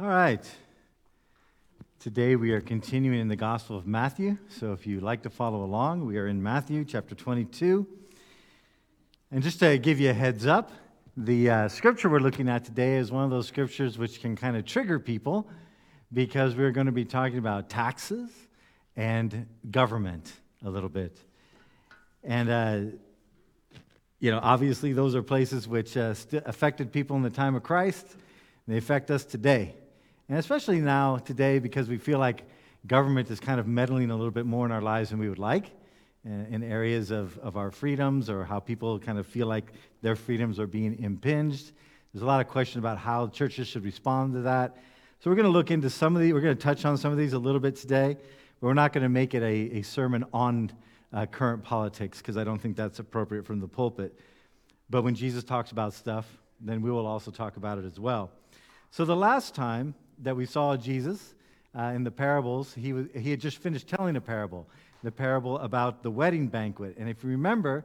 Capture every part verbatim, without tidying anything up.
All right, today we are continuing in the Gospel of Matthew, so if you'd like to follow along, we are in Matthew chapter twenty-two. And just to give you a heads up, the uh, scripture we're looking at today is one of those scriptures which can kind of trigger people, because we're going to be talking about taxes and government a little bit. And, uh, you know, obviously those are places which uh, st- affected people in the time of Christ, and they affect us today. And especially now, today, because we feel like government is kind of meddling a little bit more in our lives than we would like, in areas of, of our freedoms, or how people kind of feel like their freedoms are being impinged. There's a lot of question about how churches should respond to that. So we're going to look into some of these, we're going to touch on some of these a little bit today, but we're not going to make it a, a sermon on uh, current politics, because I don't think that's appropriate from the pulpit. But when Jesus talks about stuff, then we will also talk about it as well. So the last time that we saw Jesus uh, in the parables, he was, he had just finished telling a parable, the parable about the wedding banquet. And if you remember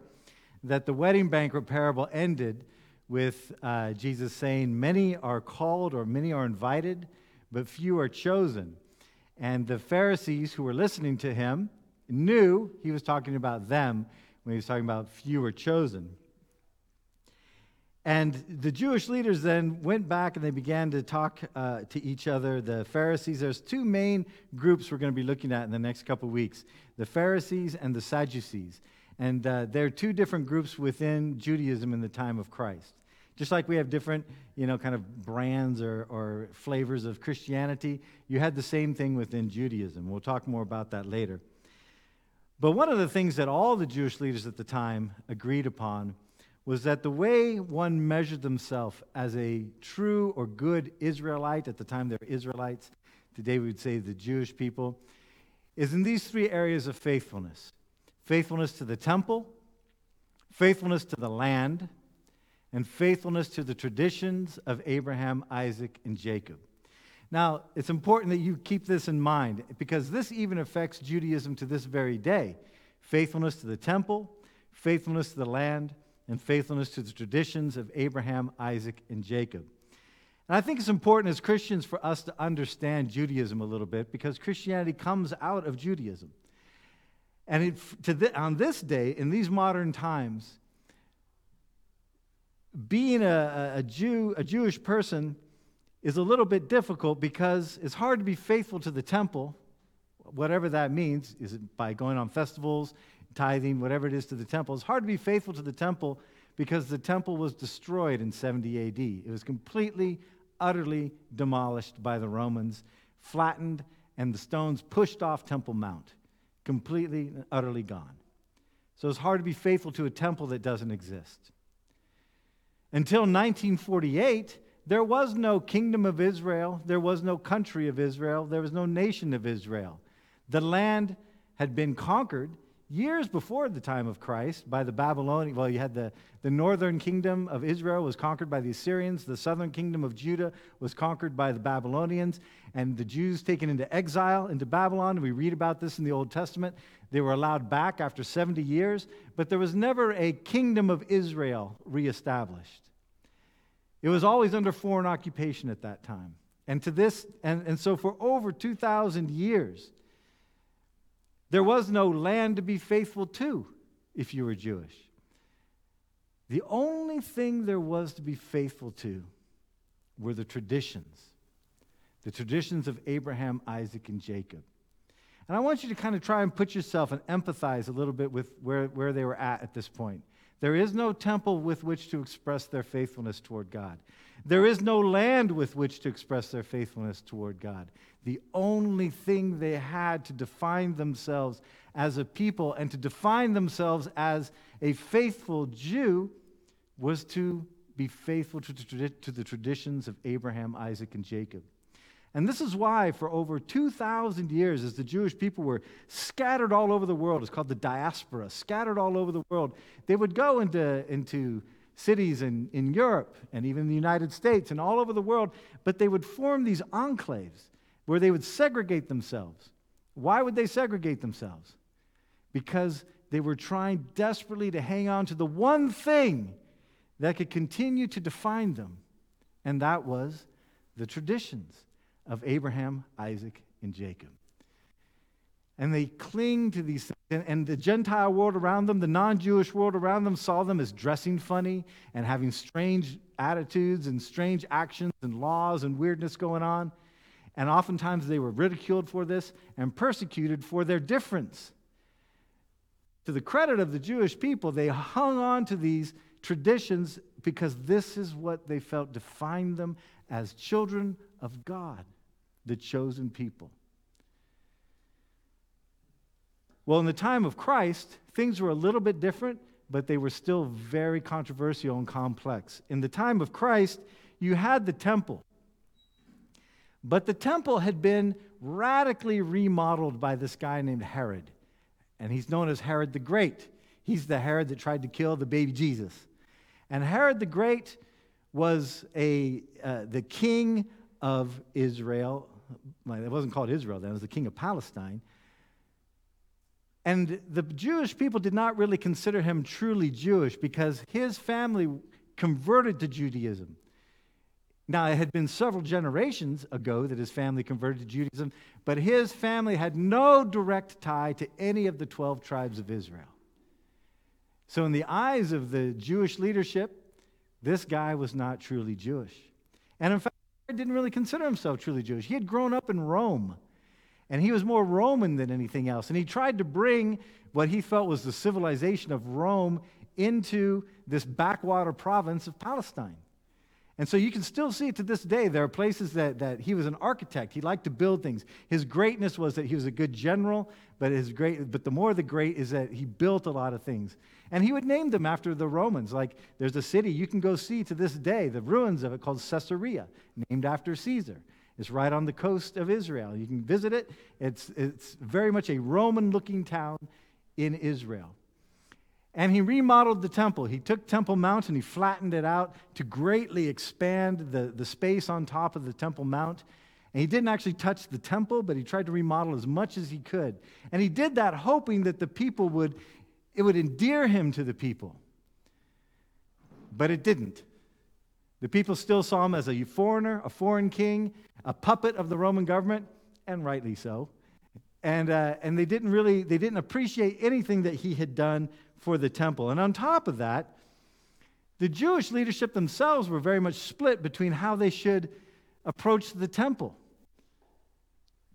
that the wedding banquet parable ended with uh, Jesus saying, many are called or many are invited, but few are chosen. And the Pharisees who were listening to him knew he was talking about them when he was talking about few are chosen. And the Jewish leaders then went back and they began to talk uh, to each other, the Pharisees. There's two main groups we're going to be looking at in the next couple of weeks, the Pharisees and the Sadducees. And uh, they're two different groups within Judaism in the time of Christ. Just like we have different, you know, kind of brands or, or flavors of Christianity, you had the same thing within Judaism. We'll talk more about that later. But one of the things that all the Jewish leaders at the time agreed upon was that the way one measured themselves as a true or good Israelite, at the time they were Israelites, today we would say the Jewish people, is in these three areas of faithfulness. Faithfulness to the temple, faithfulness to the land, and faithfulness to the traditions of Abraham, Isaac, and Jacob. Now, it's important that you keep this in mind, because this even affects Judaism to this very day. Faithfulness to the temple, faithfulness to the land, and faithfulness to the traditions of Abraham, Isaac, and Jacob. And I think it's important as Christians for us to understand Judaism a little bit, because Christianity comes out of Judaism. And it, to the, on this day, in these modern times, being a, a Jew, a Jewish person is a little bit difficult, because it's hard to be faithful to the temple, whatever that means, is it by going on festivals, tithing, whatever it is to the temple. It's hard to be faithful to the temple because the temple was destroyed in seventy A D. It was completely, utterly demolished by the Romans, flattened, and the stones pushed off Temple Mount, completely and utterly gone. So it's hard to be faithful to a temple that doesn't exist. Until nineteen forty-eight, there was no kingdom of Israel, there was no country of Israel, there was no nation of Israel. The land had been conquered years before the time of Christ by the Babylonians. Well, you had the, the northern kingdom of Israel was conquered by the Assyrians, the southern kingdom of Judah was conquered by the Babylonians, and the Jews taken into exile into Babylon. We read about this in the Old Testament. They were allowed back after seventy years, but there was never a kingdom of Israel reestablished. It was always under foreign occupation at that time. And to this, and, and so for over two thousand years, there was no land to be faithful to if you were Jewish. The only thing there was to be faithful to were the traditions, the traditions of Abraham, Isaac, and Jacob. And I want you to kind of try and put yourself and empathize a little bit with where, where they were at at this point. There is no temple with which to express their faithfulness toward God. There is no land with which to express their faithfulness toward God. The only thing they had to define themselves as a people and to define themselves as a faithful Jew was to be faithful to the traditions of Abraham, Isaac, and Jacob. And this is why for over two thousand years, as the Jewish people were scattered all over the world, it's called the diaspora, scattered all over the world, they would go into, into cities in, in Europe and even the United States and all over the world, but they would form these enclaves where they would segregate themselves. Why would they segregate themselves? Because they were trying desperately to hang on to the one thing that could continue to define them, and that was the traditions. of Abraham, Isaac, and Jacob. And they cling to these things. And, and the Gentile world around them, the non-Jewish world around them, saw them as dressing funny and having strange attitudes and strange actions and laws and weirdness going on. And oftentimes they were ridiculed for this and persecuted for their difference. To the credit of the Jewish people, they hung on to these traditions because this is what they felt defined them as children of God, the chosen people. Well, in the time of Christ, things were a little bit different, but they were still very controversial and complex. In the time of Christ, you had the temple. But the temple had been radically remodeled by this guy named Herod. And he's known as Herod the Great. He's the Herod that tried to kill the baby Jesus. And Herod the Great was a uh, the king of Israel. Well, it wasn't called Israel then. It was the king of Palestine. And the Jewish people did not really consider him truly Jewish because his family converted to Judaism. Now, it had been several generations ago that his family converted to Judaism, but his family had no direct tie to any of the twelve tribes of Israel. So in the eyes of the Jewish leadership, this guy was not truly Jewish. And in fact, Herod didn't really consider himself truly Jewish. He had grown up in Rome. And he was more Roman than anything else. And he tried to bring what he felt was the civilization of Rome into this backwater province of Palestine. And so you can still see to this day, there are places that, that he was an architect. He liked to build things. His greatness was that he was a good general, but his great, but the more the great is that he built a lot of things. And he would name them after the Romans. Like there's a city you can go see to this day, the ruins of it called Caesarea, named after Caesar. It's right on the coast of Israel. You can visit it. It's, it's very much a Roman-looking town in Israel. And he remodeled the temple. He took Temple Mount and he flattened it out to greatly expand the, the space on top of the Temple Mount. And he didn't actually touch the temple, but he tried to remodel as much as he could. And he did that hoping that the people would, it would endear him to the people. But it didn't. The people still saw him as a foreigner, a foreign king, a puppet of the Roman government, and rightly so. And uh, and they didn't really, they didn't appreciate anything that he had done for the temple. And on top of that, the Jewish leadership themselves were very much split between how they should approach the temple.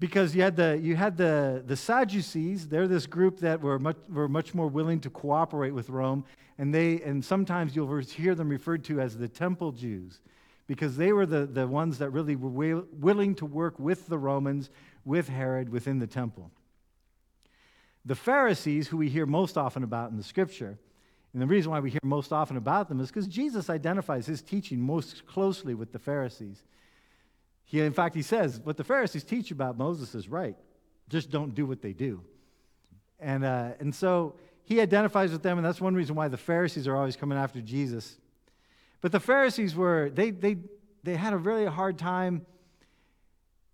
Because you had the you had the, the Sadducees, they're this group that were much were much more willing to cooperate with Rome, and they and sometimes you'll hear them referred to as the Temple Jews, because they were the, the ones that really were wi- willing to work with the Romans, with Herod, within the temple. The Pharisees, who we hear most often about in the Scripture, and the reason why we hear most often about them is because Jesus identifies his teaching most closely with the Pharisees. He, in fact, he says, what the Pharisees teach about Moses is right. Just don't do what they do. And uh, and so he identifies with them, and that's one reason why the Pharisees are always coming after Jesus. But the Pharisees were, they they they had a really hard time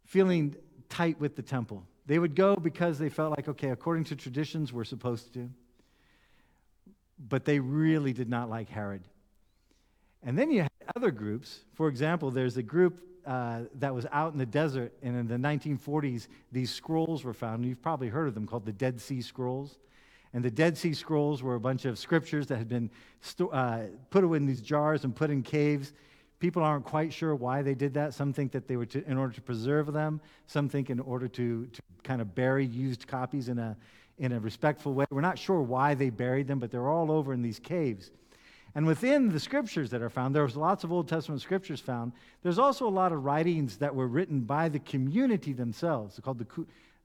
feeling tight with the temple. They would go because they felt like, okay, according to traditions, we're supposed to. But they really did not like Herod. And then you had other groups. For example, there's a group Uh, that was out in the desert, and in the nineteen forties, these scrolls were found. And you've probably heard of them, called the Dead Sea Scrolls. And the Dead Sea Scrolls were a bunch of scriptures that had been st- uh, put in these jars and put in caves. People aren't quite sure why they did that. Some think that they were to, in order to preserve them. Some think in order to, to kind of bury used copies in a in a respectful way. We're not sure why they buried them, but they're all over in these caves. And within the scriptures that are found, there's lots of Old Testament scriptures found. There's also a lot of writings that were written by the community themselves, called the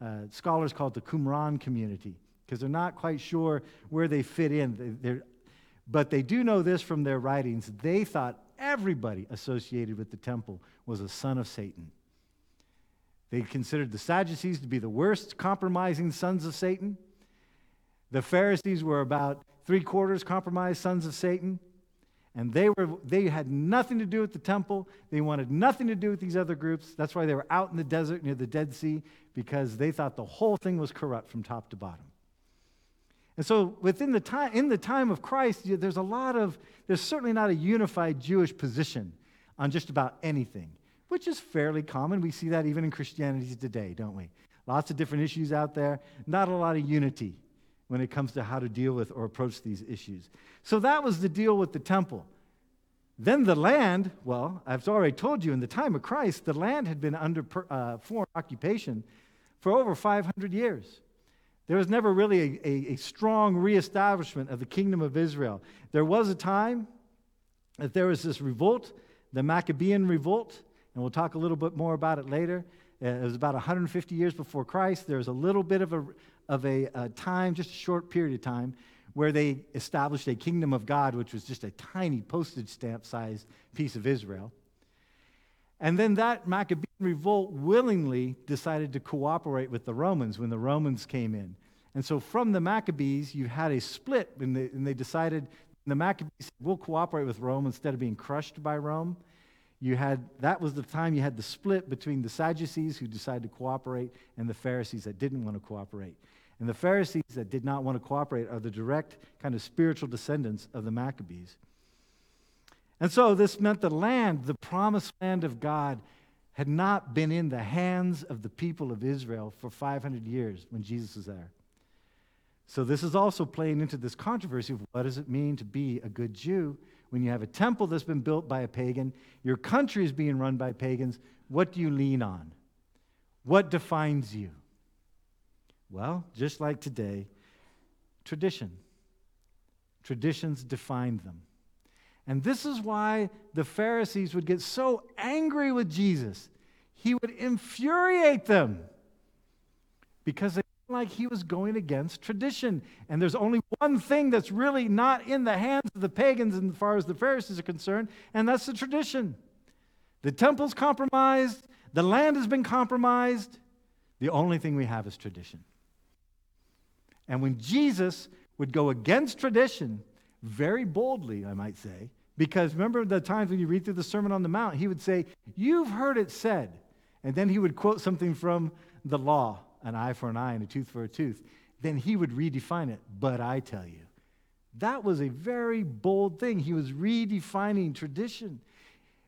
uh, scholars called the Qumran community, because they're not quite sure where they fit in. They, but they do know this from their writings. They thought everybody associated with the temple was a son of Satan. They considered the Sadducees to be the worst compromising sons of Satan. The Pharisees were about three-quarters compromised sons of Satan. And they were they had nothing to do with the temple. They wanted nothing to do with these other groups. That's why they were out in the desert near the Dead Sea, because they thought the whole thing was corrupt from top to bottom. And so within the time in the time of Christ, there's a lot of there's certainly not a unified Jewish position on just about anything. which is fairly common. We see that even in Christianity today, don't we? Lots of different issues out there, not a lot of unity when it comes to how to deal with or approach these issues. So that was the deal with the temple. Then the land, well, I've already told you in the time of Christ, the land had been under uh, foreign occupation for over five hundred years. There was never really a, a, a strong reestablishment of the kingdom of Israel. There was a time that there was this revolt, the Maccabean Revolt, and we'll talk a little bit more about it later. It was about one hundred fifty years before Christ. There was a little bit of a, of a, a time, just a short period of time, where they established a kingdom of God, which was just a tiny postage stamp-sized piece of Israel. And then that Maccabean Revolt willingly decided to cooperate with the Romans when the Romans came in. And so from the Maccabees, you had a split, and they, and they decided, the Maccabees said, we'll cooperate with Rome instead of being crushed by Rome. You had, that was the time you had the split between the Sadducees who decided to cooperate and the Pharisees that didn't want to cooperate. And the Pharisees that did not want to cooperate are the direct kind of spiritual descendants of the Maccabees. And so this meant the land, the promised land of God, had not been in the hands of the people of Israel for five hundred years when Jesus was there. So this is also playing into this controversy of what does it mean to be a good Jew when you have a temple that's been built by a pagan, your country is being run by pagans, what do you lean on? What defines you? Well, just like today, tradition. Traditions defined them. And this is why the Pharisees would get so angry with Jesus. He would infuriate them because they felt like he was going against tradition. And there's only one thing that's really not in the hands of the pagans as far as the Pharisees are concerned, and that's the tradition. The temple's compromised. The land has been compromised. The only thing we have is tradition. And when Jesus would go against tradition, very boldly, I might say, because remember the times when you read through the Sermon on the Mount, he would say, you've heard it said. And then he would quote something from the law, an eye for an eye and a tooth for a tooth. Then he would redefine it, but I tell you. That was a very bold thing. He was redefining tradition.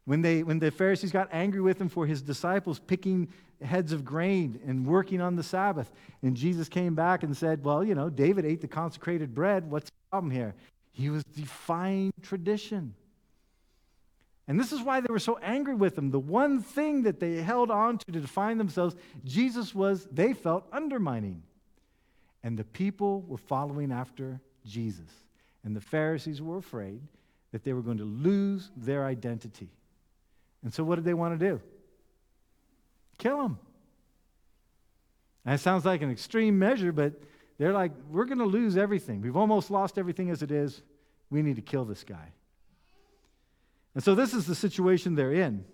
When they, when the Pharisees got angry with him for his disciples picking heads of grain and working on the Sabbath, and Jesus came back and said, well, you know, David ate the consecrated bread. What's the problem here? He was defying tradition. And this is why they were so angry with him. The one thing that they held on to to define themselves, Jesus was, they felt, undermining. And the people were following after Jesus. And the Pharisees were afraid that they were going to lose their identity. And so what did they want to do? Kill him. And it sounds like an extreme measure, but they're like, we're going to lose everything. We've almost lost everything as it is. We need to kill this guy. And so this is the situation they're in.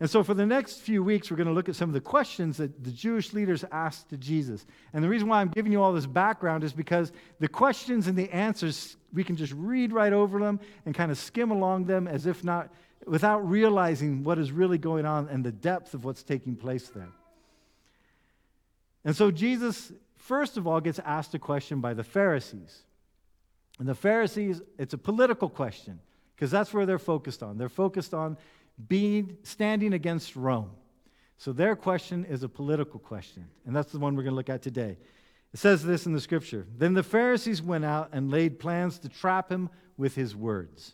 And so for the next few weeks, we're going to look at some of the questions that the Jewish leaders asked to Jesus. And the reason why I'm giving you all this background is because the questions and the answers, we can just read right over them and kind of skim along them as if not, without realizing what is really going on and the depth of what's taking place there. And so Jesus, first of all, gets asked a question by the Pharisees. And the Pharisees, it's a political question, because that's where they're focused on. They're focused on being standing against Rome. So their question is a political question, and that's the one we're going to look at today. It says this in the scripture, "Then the Pharisees went out and laid plans to trap him with his words.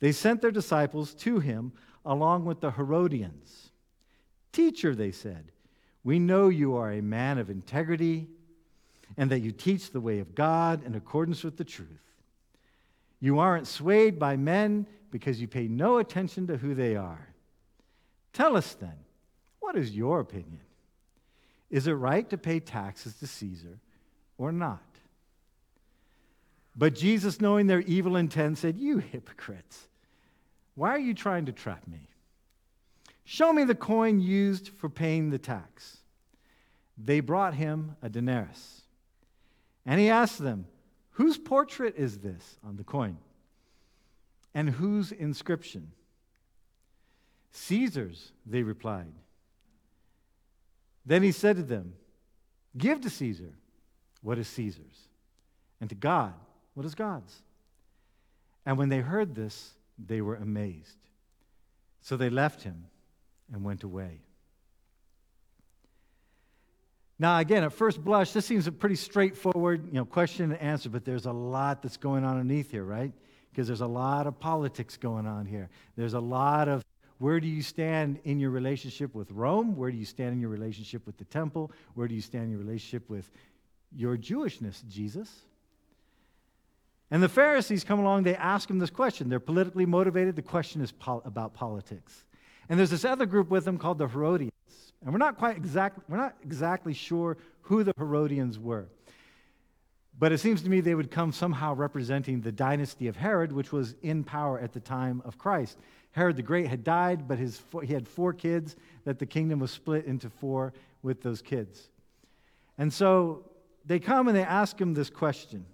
They sent their disciples to him along with the Herodians. 'Teacher,' they said, 'we know you are a man of integrity and that you teach the way of God in accordance with the truth. You aren't swayed by men because you pay no attention to who they are. Tell us then, what is your opinion? Is it right to pay taxes to Caesar or not?' But Jesus, knowing their evil intent, said, 'You hypocrites, why are you trying to trap me? Show me the coin used for paying the tax.' They brought him a denarius. And he asked them, 'Whose portrait is this on the coin? And whose inscription?' 'Caesar's,' they replied. Then he said to them, 'Give to Caesar what is Caesar's, and to God what is God's.' And when they heard this, they were amazed. So they left him and went away. Now, again, at first blush, this seems a pretty straightforward, you know, question and answer, but there's a lot that's going on underneath here, right? Because there's a lot of politics going on here. There's a lot of where do you stand in your relationship with Rome? Where do you stand in your relationship with the temple? Where do you stand in your relationship with your Jewishness, Jesus? And the Pharisees come along, they ask him this question. They're politically motivated. The question is pol- about politics. And there's this other group with them called the Herodians. And we're not quite exactly we're not exactly sure who the Herodians were. But it seems to me they would come somehow representing the dynasty of Herod, which was in power at the time of Christ. Herod the Great had died, but his he had four kids, that the kingdom was split into four with those kids. And so they come and they ask him this question.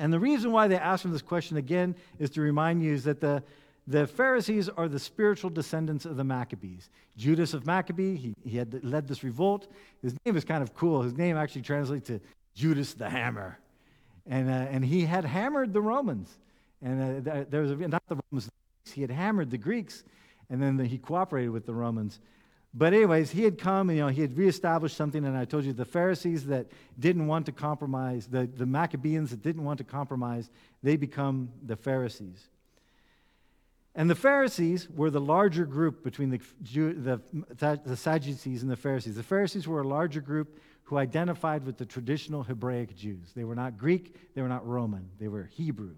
And the reason why they ask him this question again is to remind you is that the The Pharisees are the spiritual descendants of the Maccabees. Judas of Maccabee, he, he had led this revolt. His name is kind of cool. His name actually translates to Judas the Hammer. And uh, and he had hammered the Romans. And uh, there was a, not the Romans, he had hammered the Greeks, and then the, he cooperated with the Romans. But anyways, he had come, and you know, he had reestablished something, and I told you the Pharisees that didn't want to compromise, the, the Maccabeans that didn't want to compromise, they become the Pharisees. And the Pharisees were the larger group between the, Jew, the, the Sadducees and the Pharisees. The Pharisees were a larger group who identified with the traditional Hebraic Jews. They were not Greek, they were not Roman, they were Hebrew.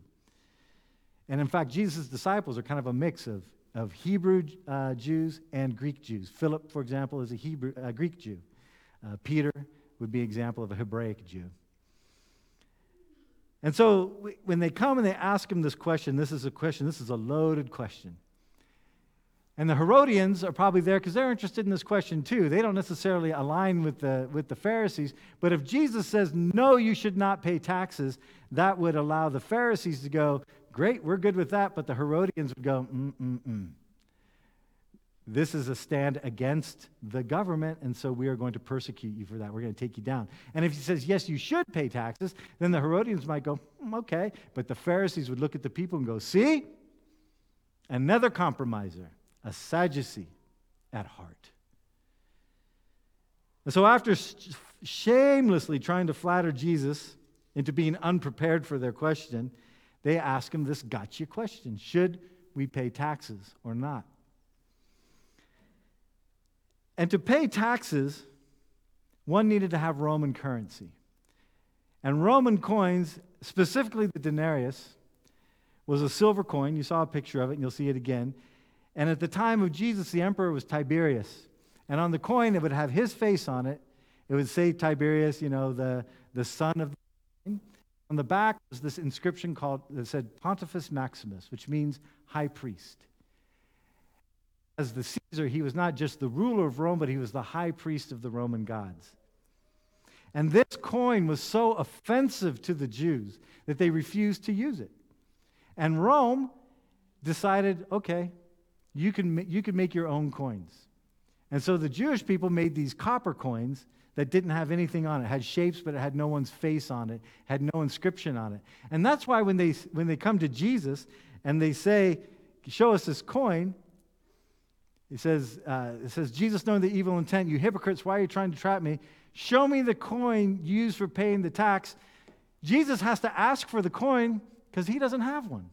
And in fact, Jesus' disciples are kind of a mix of, of Hebrew uh, Jews and Greek Jews. Philip, for example, is a Hebrew, uh, Greek Jew. Uh, Peter would be an example of a Hebraic Jew. And so when they come and they ask him this question, this is a question, this is a loaded question. And the Herodians are probably there because they're interested in this question too. They don't necessarily align with the with the Pharisees, but if Jesus says, no, you should not pay taxes, that would allow the Pharisees to go, great, we're good with that, but the Herodians would go, mm-mm-mm. This is a stand against the government, and so we are going to persecute you for that. We're going to take you down. And if he says, yes, you should pay taxes, then the Herodians might go, mm, okay. But the Pharisees would look at the people and go, see? Another compromiser, a Sadducee at heart. And so after sh- shamelessly trying to flatter Jesus into being unprepared for their question, they ask him this gotcha question, should we pay taxes or not? And to pay taxes, one needed to have Roman currency. And Roman coins, specifically the denarius, was a silver coin. You saw a picture of it, and you'll see it again. And at the time of Jesus, the emperor was Tiberius. And on the coin, it would have his face on it. It would say Tiberius, you know, the, the son of the king. On the back was this inscription called that said Pontifex Maximus, which means high priest. As the Caesar, he was not just the ruler of Rome, but he was the high priest of the Roman gods. And this coin was so offensive to the Jews that they refused to use it. And Rome decided, okay, you can, you can make your own coins. And so the Jewish people made these copper coins that didn't have anything on it. It had shapes, but it had no one's face on it, had no inscription on it. And that's why when they when they come to Jesus and they say, show us this coin, He says, uh, it says, Jesus, knowing the evil intent, you hypocrites, why are you trying to trap me? Show me the coin used for paying the tax. Jesus has to ask for the coin because he doesn't have one.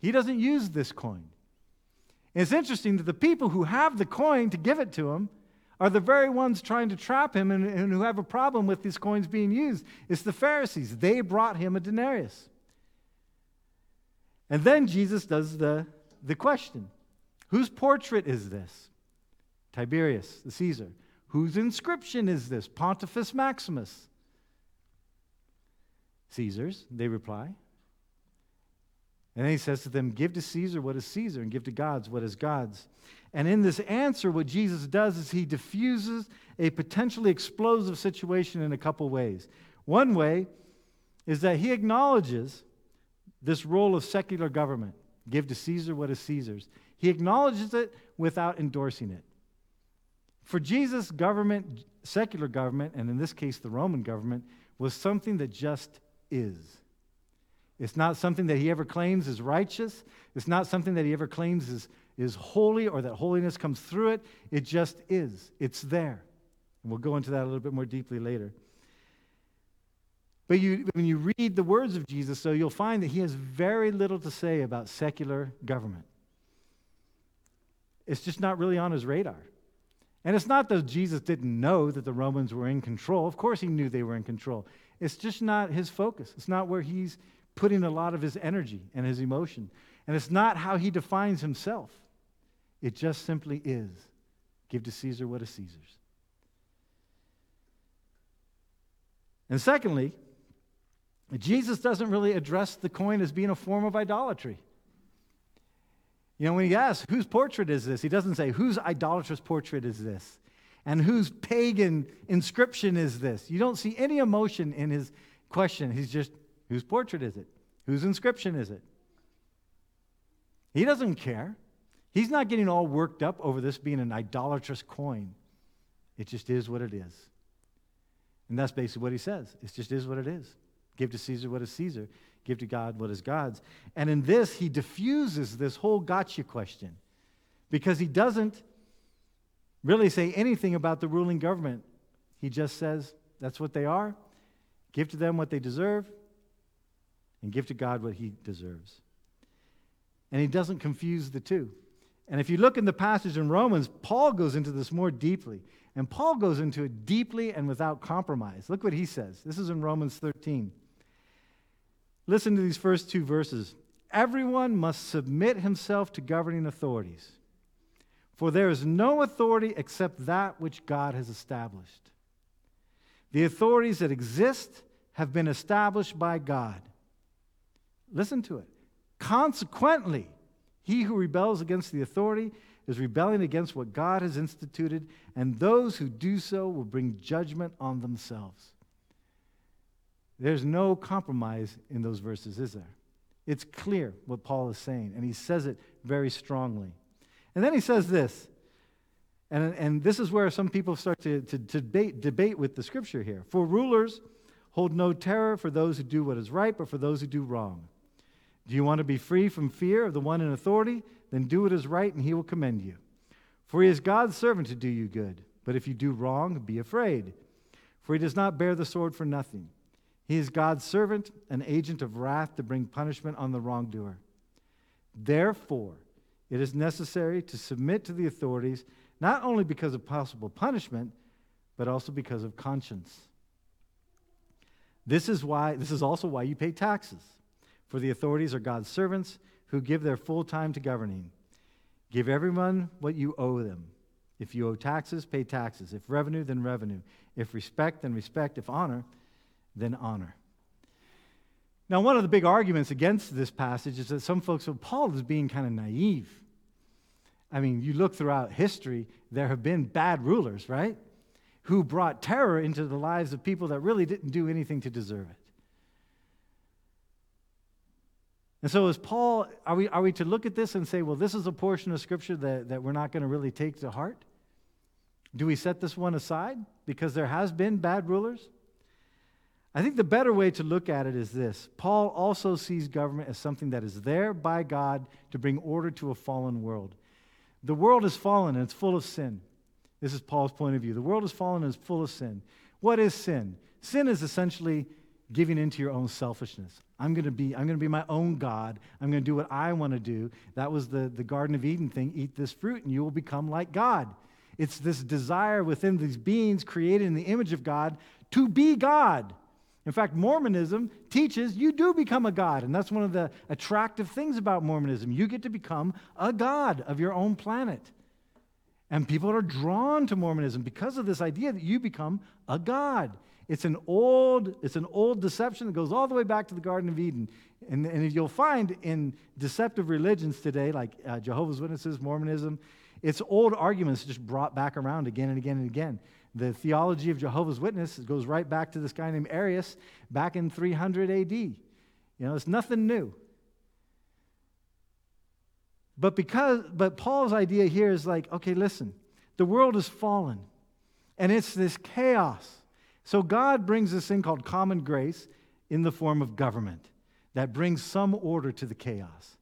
He doesn't use this coin. And it's interesting that the people who have the coin to give it to him are the very ones trying to trap him and, and who have a problem with these coins being used. It's the Pharisees. They brought him a denarius. And then Jesus does the, the question. Whose portrait is this? Tiberius, the Caesar. Whose inscription is this? Pontifex Maximus. Caesar's, they reply. And then he says to them, give to Caesar what is Caesar, and give to God's what is God's. And in this answer, what Jesus does is he diffuses a potentially explosive situation in a couple ways. One way is that he acknowledges this role of secular government. Give to Caesar what is Caesar's. He acknowledges it without endorsing it. For Jesus, government, secular government, and in this case the Roman government, was something that just is. It's not something that he ever claims is righteous. It's not something that he ever claims is, is holy or that holiness comes through it. It just is. It's there. And we'll go into that a little bit more deeply later. But you, when you read the words of Jesus, so you'll find that he has very little to say about secular government. It's just not really on his radar. And it's not that Jesus didn't know that the Romans were in control. Of course he knew they were in control. It's just not his focus. It's not where he's putting a lot of his energy and his emotion. And it's not how he defines himself. It just simply is. Give to Caesar what is Caesar's. And secondly, Jesus doesn't really address the coin as being a form of idolatry. You know, when he asks, whose portrait is this? He doesn't say, whose idolatrous portrait is this? And whose pagan inscription is this? You don't see any emotion in his question. He's just, whose portrait is it? Whose inscription is it? He doesn't care. He's not getting all worked up over this being an idolatrous coin. It just is what it is. And that's basically what he says. It just is what it is. Give to Caesar what is Caesar. Give to God what is God's. And in this, he diffuses this whole gotcha question because he doesn't really say anything about the ruling government. He just says, that's what they are. Give to them what they deserve and give to God what he deserves. And he doesn't confuse the two. And if you look in the passage in Romans, Paul goes into this more deeply. And Paul goes into it deeply and without compromise. Look what he says. This is in Romans thirteen. Listen to these first two verses. Everyone must submit himself to governing authorities, for there is no authority except that which God has established. The authorities that exist have been established by God. Listen to it. Consequently, he who rebels against the authority is rebelling against what God has instituted, and those who do so will bring judgment on themselves. There's no compromise in those verses, is there? It's clear what Paul is saying, and he says it very strongly. And then he says this, and, and this is where some people start to, to, to debate, debate with the scripture here. For rulers hold no terror for those who do what is right, but for those who do wrong. Do you want to be free from fear of the one in authority? Then do what is right, and he will commend you. For he is God's servant to do you good. But if you do wrong, be afraid. For he does not bear the sword for nothing. He is God's servant, an agent of wrath to bring punishment on the wrongdoer. Therefore, it is necessary to submit to the authorities, not only because of possible punishment, but also because of conscience. This is why. This is also why you pay taxes. For the authorities are God's servants, who give their full time to governing. Give everyone what you owe them. If you owe taxes, pay taxes. If revenue, then revenue. If respect, then respect. If honor, then honor. Now, one of the big arguments against this passage is that some folks say, Paul is being kind of naive. I mean, you look throughout history, there have been bad rulers, right? Who brought terror into the lives of people that really didn't do anything to deserve it. And so is Paul, are we, are we to look at this and say, well, this is a portion of Scripture that, that we're not going to really take to heart? Do we set this one aside because there has been bad rulers? I think the better way to look at it is this. Paul also sees government as something that is there by God to bring order to a fallen world. The world is fallen and it's full of sin. This is Paul's point of view. The world is fallen and it's full of sin. What is sin? Sin is essentially giving into your own selfishness. I'm going to be, I'm going to be my own God. I'm going to do what I want to do. That was the, the Garden of Eden thing. Eat this fruit and you will become like God. It's this desire within these beings created in the image of God to be God. In fact, Mormonism teaches you do become a God. And that's one of the attractive things about Mormonism. You get to become a God of your own planet. And people are drawn to Mormonism because of this idea that you become a God. It's an old, it's an old deception that goes all the way back to the Garden of Eden. And, and you'll find in deceptive religions today, like uh, Jehovah's Witnesses, Mormonism, it's old arguments just brought back around again and again and again. The theology of Jehovah's Witnesses goes right back to this guy named Arius back in three hundred A D. You know, it's nothing new. But because, but Paul's idea here is like, okay, listen, the world is fallen, and it's this chaos. So God brings this thing called common grace in the form of government that brings some order to the chaos.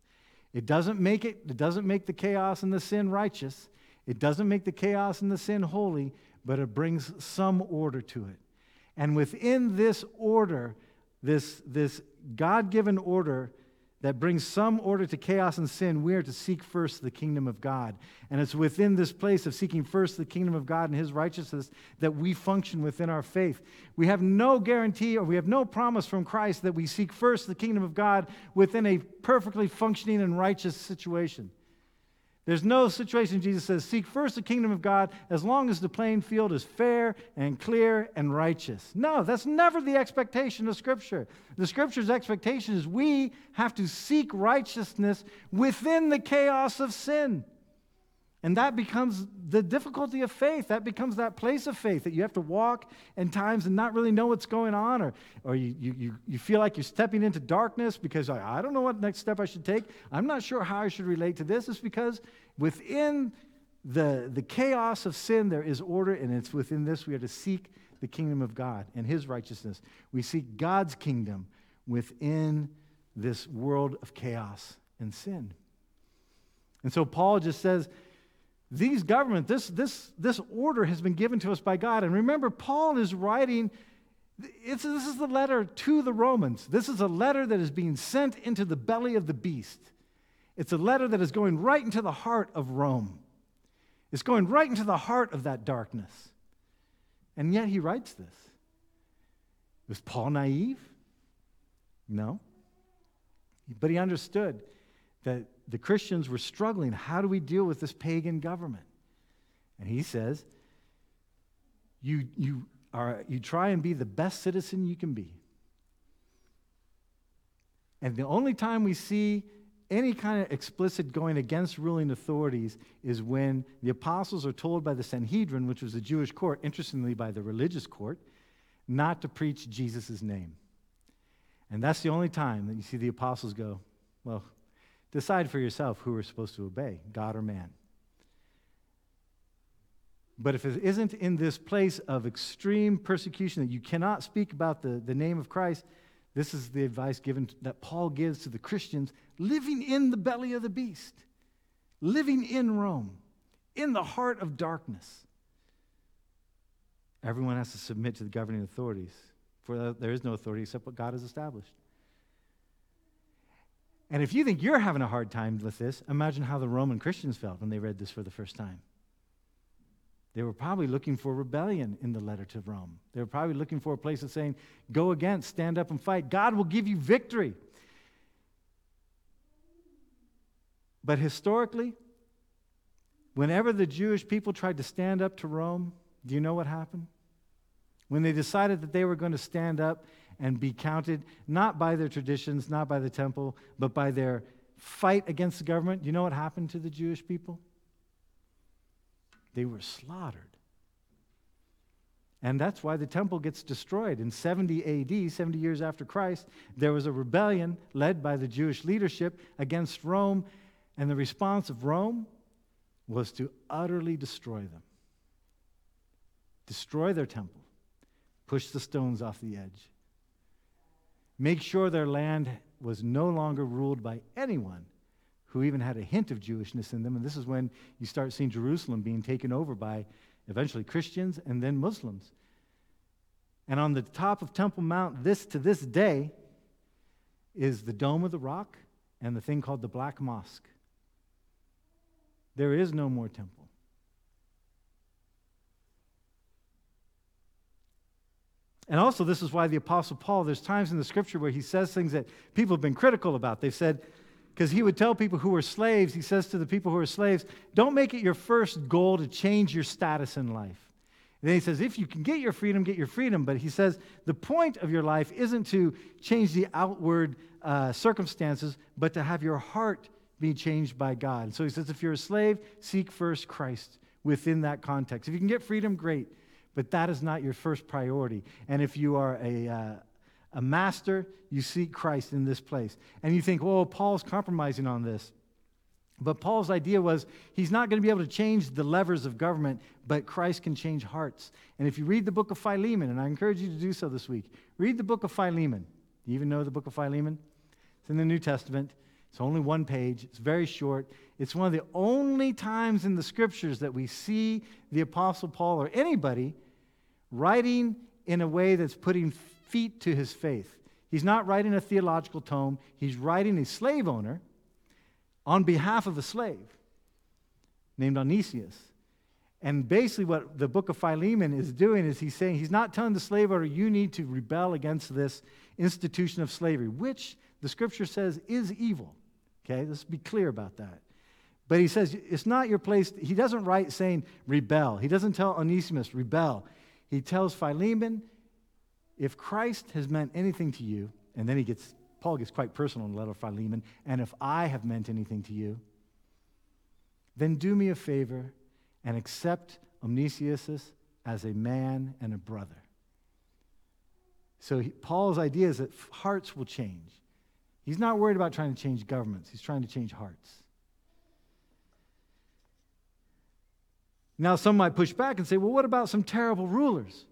It doesn't make it, it doesn't make the chaos and the sin righteous. It doesn't make the chaos and the sin holy, but it brings some order to it. And within this order, this, this God-given order that brings some order to chaos and sin, we are to seek first the kingdom of God. And it's within this place of seeking first the kingdom of God and his righteousness that we function within our faith. We have no guarantee or we have no promise from Christ that we seek first the kingdom of God within a perfectly functioning and righteous situation. There's no situation, Jesus says, seek first the kingdom of God as long as the playing field is fair and clear and righteous. No, that's never the expectation of Scripture. The Scripture's expectation is we have to seek righteousness within the chaos of sin. And that becomes the difficulty of faith. That becomes that place of faith that you have to walk in times and not really know what's going on, or, or you, you, you feel like you're stepping into darkness because I, I don't know what next step I should take. I'm not sure how I should relate to this. It's because within the, the chaos of sin, there is order, and it's within this we are to seek the kingdom of God and his righteousness. We seek God's kingdom within this world of chaos and sin. And so Paul just says, these government, this, this, this order has been given to us by God. And remember, Paul is writing, it's, this is the letter to the Romans. This is a letter that is being sent into the belly of the beast. It's a letter that is going right into the heart of Rome. It's going right into the heart of that darkness. And yet he writes this. Was Paul naive? No. But he understood that the Christians were struggling. How do we deal with this pagan government? And he says, you, you, are, you try and be the best citizen you can be. And the only time we see any kind of explicit going against ruling authorities is when the apostles are told by the Sanhedrin, which was the Jewish court, interestingly by the religious court, not to preach Jesus' name. And that's the only time that you see the apostles go, well, decide for yourself who we're supposed to obey, God or man. But if it isn't in this place of extreme persecution that you cannot speak about the, the name of Christ, this is the advice given that Paul gives to the Christians living in the belly of the beast, living in Rome, in the heart of darkness. Everyone has to submit to the governing authorities, for there is no authority except what God has established. And if you think you're having a hard time with this, imagine how the Roman Christians felt when they read this for the first time. They were probably looking for rebellion in the letter to Rome. They were probably looking for a place of saying, go against, stand up and fight. God will give you victory. But historically, whenever the Jewish people tried to stand up to Rome, do you know what happened? When they decided that they were going to stand up and be counted, not by their traditions, not by the temple, but by their fight against the government. You know what happened to the Jewish people? They were slaughtered. And that's why the temple gets destroyed. In seventy A D, seventy years after Christ, there was a rebellion led by the Jewish leadership against Rome, and the response of Rome was to utterly destroy them. Destroy their temple. Push the stones off the edge. Make sure their land was no longer ruled by anyone who even had a hint of Jewishness in them. And this is when you start seeing Jerusalem being taken over by eventually Christians and then Muslims. And on the top of Temple Mount, this to this day, is the Dome of the Rock and the thing called the Black Mosque. There is no more temple. And also, this is why the Apostle Paul, there's times in the Scripture where he says things that people have been critical about. They've said, because he would tell people who were slaves, he says to the people who are slaves, don't make it your first goal to change your status in life. And then he says, if you can get your freedom, get your freedom. But he says, the point of your life isn't to change the outward uh, circumstances, but to have your heart be changed by God. And so he says, if you're a slave, seek first Christ within that context. If you can get freedom, great. But that is not your first priority. And if you are a uh, a master, you seek Christ in this place. And you think, well, Paul's compromising on this. But Paul's idea was he's not going to be able to change the levers of government, but Christ can change hearts. And if you read the book of Philemon, and I encourage you to do so this week, read the book of Philemon. Do you even know the book of Philemon? It's in the New Testament. It's only one page. It's very short. It's one of the only times in the Scriptures that we see the Apostle Paul or anybody writing in a way that's putting feet to his faith. He's not writing a theological tome. He's writing a slave owner on behalf of a slave named Onesimus. And basically what the book of Philemon is doing is he's saying, he's not telling the slave owner, you need to rebel against this institution of slavery, which the Scripture says is evil. Okay, let's be clear about that. But he says, it's not your place. He doesn't write saying, rebel. He doesn't tell Onesimus, rebel. He tells Philemon, if Christ has meant anything to you, and then he gets, Paul gets quite personal in the letter of Philemon, and if I have meant anything to you, then do me a favor and accept Onesimus as a man and a brother. So he, Paul's idea is that hearts will change. He's not worried about trying to change governments. He's trying to change hearts. Now, some might push back and say, well, what about some terrible rulers?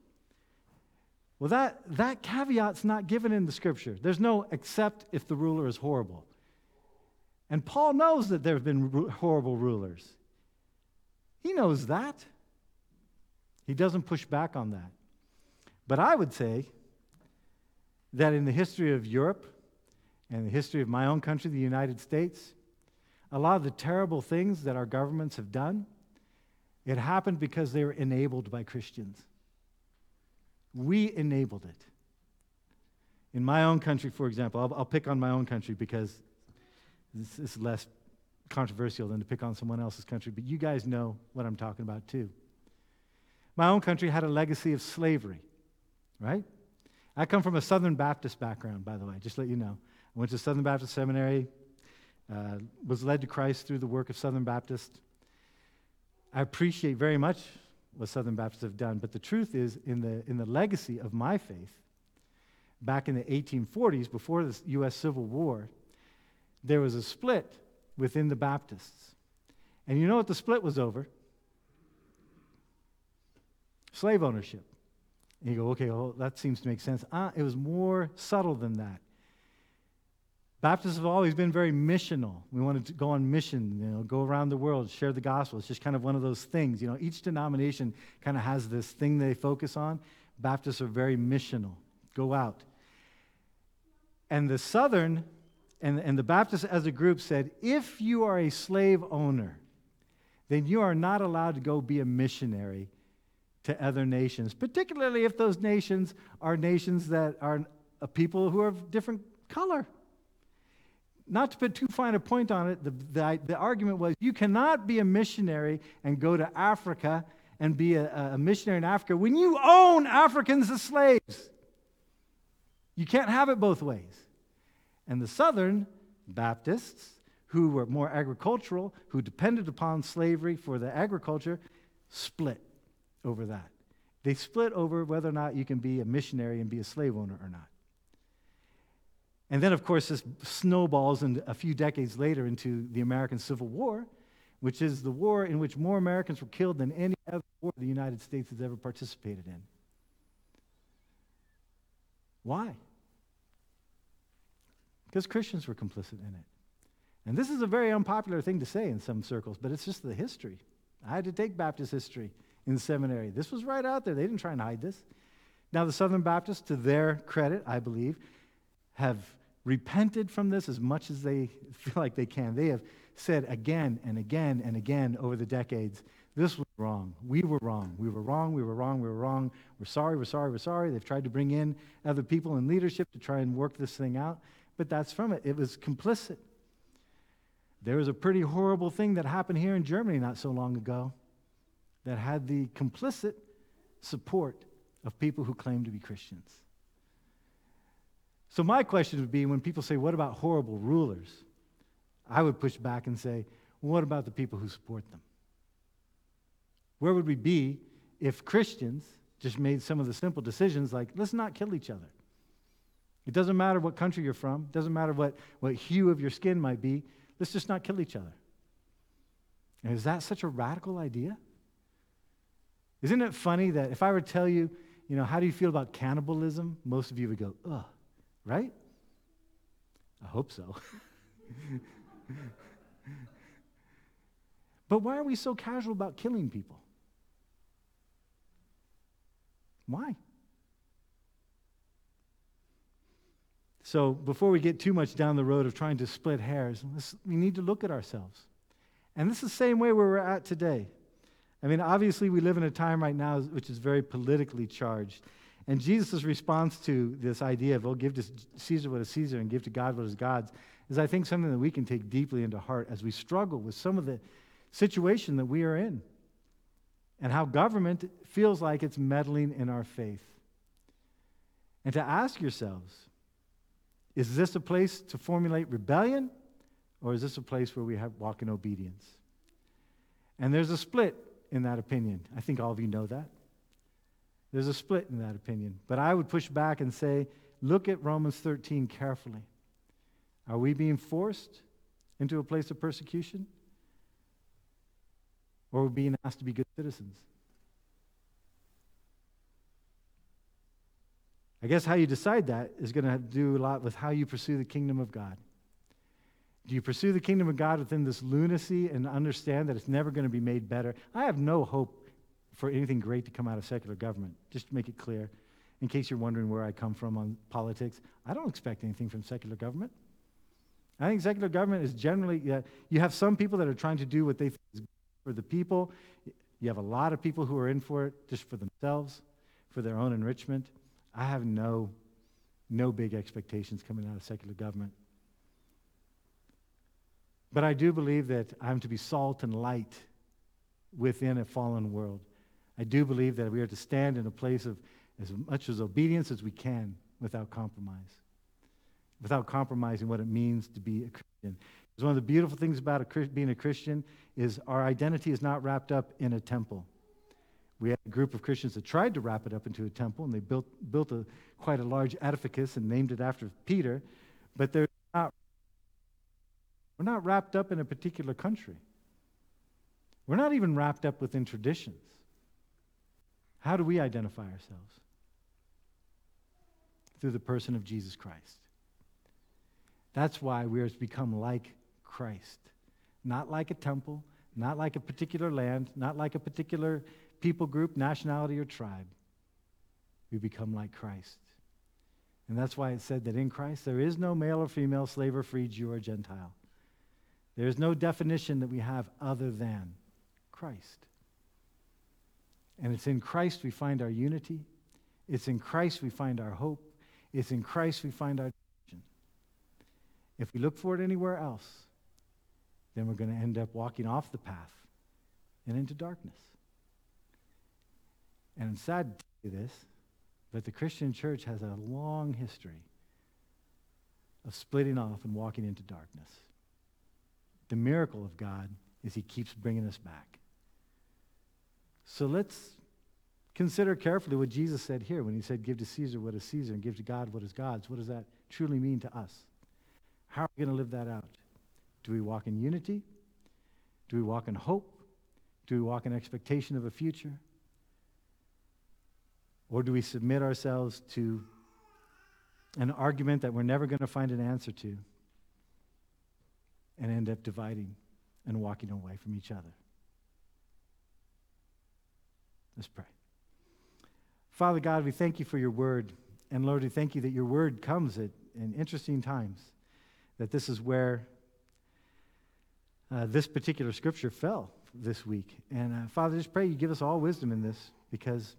Well, that, that caveat's not given in the Scripture. There's no except if the ruler is horrible. And Paul knows that there have been horrible rulers. He knows that. He doesn't push back on that. But I would say that in the history of Europe and the history of my own country, the United States, a lot of the terrible things that our governments have done, it happened because they were enabled by Christians. We enabled it. In my own country, for example, I'll, I'll pick on my own country because this is less controversial than to pick on someone else's country, but you guys know what I'm talking about too. My own country had a legacy of slavery, right? I come from a Southern Baptist background, by the way, just to let you know. I went to Southern Baptist Seminary, uh, was led to Christ through the work of Southern Baptist. I appreciate very much what Southern Baptists have done, but the truth is, in the in the legacy of my faith, back in the eighteen forties, before the U S Civil War, there was a split within the Baptists. And you know what the split was over? Slave ownership. And you go, okay, well, that seems to make sense. Uh, it was more subtle than that. Baptists have always been very missional. We wanted to go on mission, you know, go around the world, share the gospel. It's just kind of one of those things. You know, each denomination kind of has this thing they focus on. Baptists are very missional. Go out. And the Southern and, and the Baptists as a group said, if you are a slave owner, then you are not allowed to go be a missionary to other nations, particularly if those nations are nations that are a people who are of different color. Not to put too fine a point on it, the, the, the argument was you cannot be a missionary and go to Africa and be a, a missionary in Africa when you own Africans as slaves. You can't have it both ways. And the Southern Baptists, who were more agricultural, who depended upon slavery for the agriculture, split over that. They split over whether or not you can be a missionary and be a slave owner or not. And then, of course, this snowballs in a few decades later into the American Civil War, which is the war in which more Americans were killed than any other war the United States has ever participated in. Why? Because Christians were complicit in it. And this is a very unpopular thing to say in some circles, but it's just the history. I had to take Baptist history in seminary. This was right out there. They didn't try and hide this. Now, the Southern Baptists, to their credit, I believe, have repented from this as much as they feel like they can. They have said again and again and again over the decades, this was wrong. We were wrong. We were wrong. We were wrong. We were wrong. We're sorry. We're sorry. We're sorry. They've tried to bring in other people in leadership to try and work this thing out, but that's from it. It was complicit. There was a pretty horrible thing that happened here in Germany not so long ago that had the complicit support of people who claim to be Christians. So my question would be, when people say, what about horrible rulers? I would push back and say, well, what about the people who support them? Where would we be if Christians just made some of the simple decisions like, let's not kill each other? It doesn't matter what country you're from. It doesn't matter what, what hue of your skin might be. Let's just not kill each other. And is that such a radical idea? Isn't it funny that if I were to tell you, you know, how do you feel about cannibalism? Most of you would go, ugh. Right? I hope so. But why are we so casual about killing people? Why? So before we get too much down the road of trying to split hairs, we need to look at ourselves. And this is the same way where we're at today. I mean, obviously we live in a time right now which is very politically charged. And Jesus' response to this idea of, oh, give to Caesar what is Caesar and give to God what is God's, is I think something that we can take deeply into heart as we struggle with some of the situation that we are in and how government feels like it's meddling in our faith. And to ask yourselves, is this a place to formulate rebellion, or is this a place where we have walk in obedience? And there's a split in that opinion. I think all of you know that. There's a split in that opinion. But I would push back and say, look at Romans thirteen carefully. Are we being forced into a place of persecution? Or are we being asked to be good citizens? I guess how you decide that is going to have to do a lot with how you pursue the kingdom of God. Do you pursue the kingdom of God within this lunacy and understand that it's never going to be made better? I have no hope for anything great to come out of secular government, just to make it clear. In case you're wondering where I come from on politics, I don't expect anything from secular government. I think secular government is generally, uh, you have some people that are trying to do what they think is good for the people. You have a lot of people who are in for it just for themselves, for their own enrichment. I have no, no big expectations coming out of secular government. But I do believe that I'm to be salt and light within a fallen world. I do believe that we are to stand in a place of as much as obedience as we can without compromise, without compromising what it means to be a Christian. Because one of the beautiful things about a, being a Christian is our identity is not wrapped up in a temple. We had a group of Christians that tried to wrap it up into a temple, and they built built a, quite a large edifice and named it after Peter, but they're not, we're not wrapped up in a particular country. We're not even wrapped up within traditions. How do we identify ourselves? Through the person of Jesus Christ. That's why we are to become like Christ. Not like a temple, not like a particular land, not like a particular people group, nationality, or tribe. We become like Christ. And that's why it said that in Christ there is no male or female, slave or free, Jew or Gentile. There is no definition that we have other than Christ. And it's in Christ we find our unity. It's in Christ we find our hope. It's in Christ we find our direction. If we look for it anywhere else, then we're going to end up walking off the path and into darkness. And I'm sad to say this, but the Christian church has a long history of splitting off and walking into darkness. The miracle of God is he keeps bringing us back. So let's consider carefully what Jesus said here when he said, give to Caesar what is Caesar and give to God what is God's. What does that truly mean to us? How are we going to live that out? Do we walk in unity? Do we walk in hope? Do we walk in expectation of a future? Or do we submit ourselves to an argument that we're never going to find an answer to and end up dividing and walking away from each other? Let's pray. Father God, we thank you for your word. And Lord, we thank you that your word comes at in interesting times, that this is where uh, this particular scripture fell this week. And uh, Father, just pray you give us all wisdom in this, because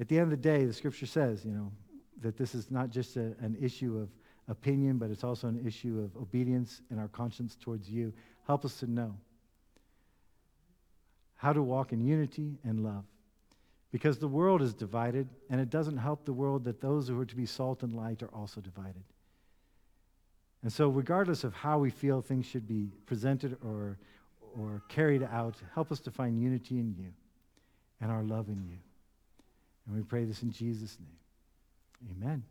at the end of the day, the scripture says, you know, that this is not just a, an issue of opinion, but it's also an issue of obedience and our conscience towards you. Help us to know how to walk in unity and love, because the world is divided, and it doesn't help the world that those who are to be salt and light are also divided. And so regardless of how we feel things should be presented or, or carried out, help us to find unity in you and our love in you. And we pray this in Jesus' name. Amen.